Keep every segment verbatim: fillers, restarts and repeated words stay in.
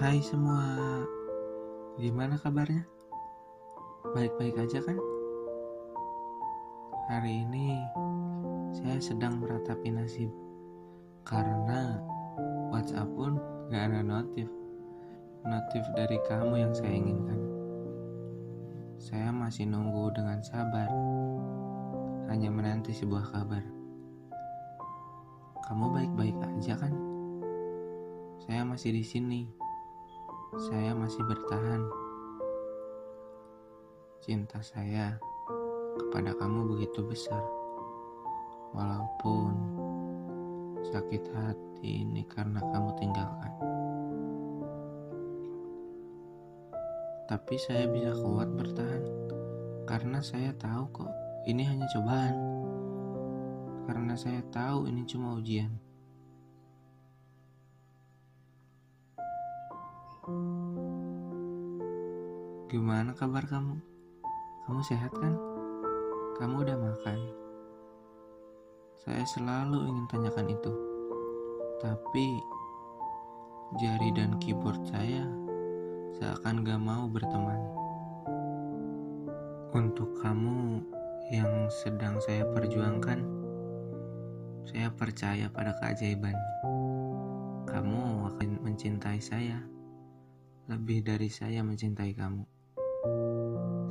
Hai semua, gimana kabarnya? Baik-baik aja kan? Hari ini saya sedang meratapi nasib karena WhatsApp pun gak ada notif Notif dari kamu yang saya inginkan. Saya masih nunggu dengan sabar, hanya menanti sebuah kabar. Kamu baik-baik aja kan? Saya masih di sini. Saya masih bertahan. Cinta saya kepada kamu begitu besar, walaupun sakit hati ini karena kamu tinggalkan. Tapi saya bisa kuat bertahan, karena saya tahu kok ini hanya cobaan. Karena saya tahu ini cuma ujian. Gimana kabar kamu? Kamu sehat kan? Kamu udah makan? Saya selalu ingin tanyakan itu, tapi jari dan keyboard saya seakan gak mau berteman. Untuk kamu yang sedang saya perjuangkan, saya percaya pada keajaiban. Kamu akan mencintai saya lebih dari saya mencintai kamu.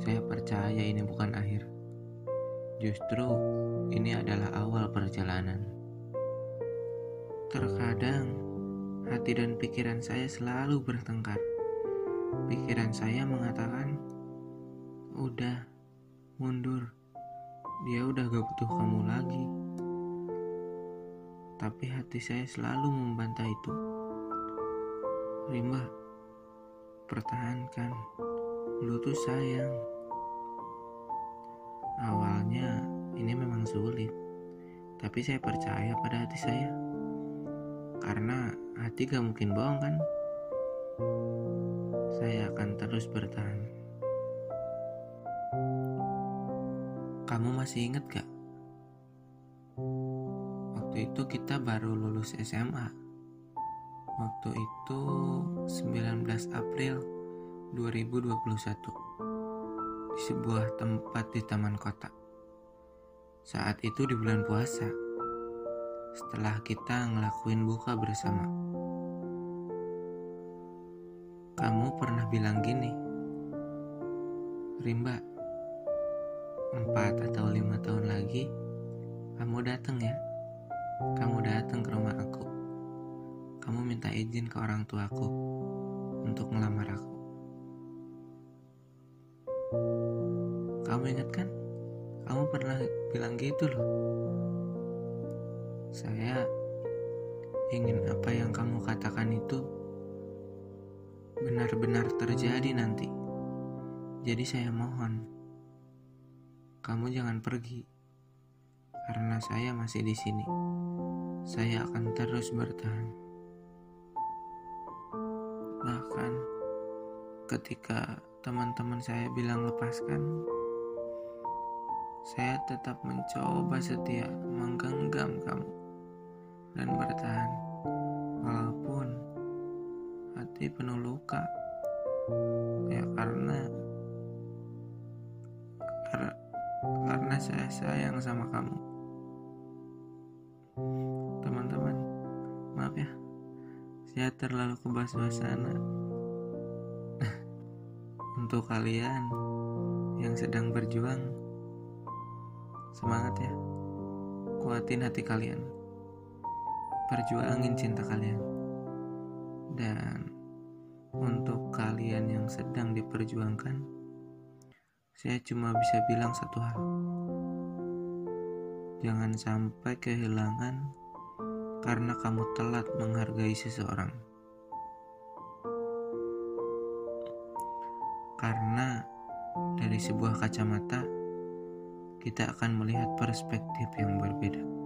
Saya percaya ini bukan akhir. Justru ini adalah awal perjalanan. Terkadang hati dan pikiran saya selalu bertengkar. Pikiran saya mengatakan, udah, mundur. Dia udah gak butuh kamu lagi. Tapi hati saya selalu membantah itu. Rimba, pertahankan. Lu tuh sayang. Awalnya ini memang sulit, tapi saya percaya pada hati saya. Karena hati gak mungkin bohong kan? Saya akan terus bertahan. Kamu masih inget gak? Waktu itu kita baru lulus S M A. Waktu itu sembilan belas April dua ribu dua puluh satu, di sebuah tempat di taman kota. Saat itu di bulan puasa, setelah kita ngelakuin buka bersama. Kamu pernah bilang gini, Rimba, empat atau lima tahun lagi kamu datang ya. Kamu datang ke rumah aku. Kamu minta izin ke orang tuaku untuk ngelamar aku. Kamu ingat kan? Kamu pernah bilang gitu loh. Saya ingin apa yang kamu katakan itu benar-benar terjadi nanti. Jadi saya mohon, kamu jangan pergi, karena saya masih di sini. Saya akan terus bertahan. Bahkan ketika teman-teman saya bilang lepaskan, saya tetap mencoba setia menggenggam kamu dan bertahan, walaupun hati penuh luka. Ya karena kar- karena saya sayang sama kamu. Teman-teman, maaf ya, saya terlalu kebas-basan. Untuk kalian yang sedang berjuang, semangat ya, kuatin hati kalian, perjuangin cinta kalian. Dan untuk kalian yang sedang diperjuangkan, saya cuma bisa bilang satu hal, jangan sampai kehilangan karena kamu telat menghargai seseorang. Karena dari sebuah kacamata, kita akan melihat perspektif yang berbeda.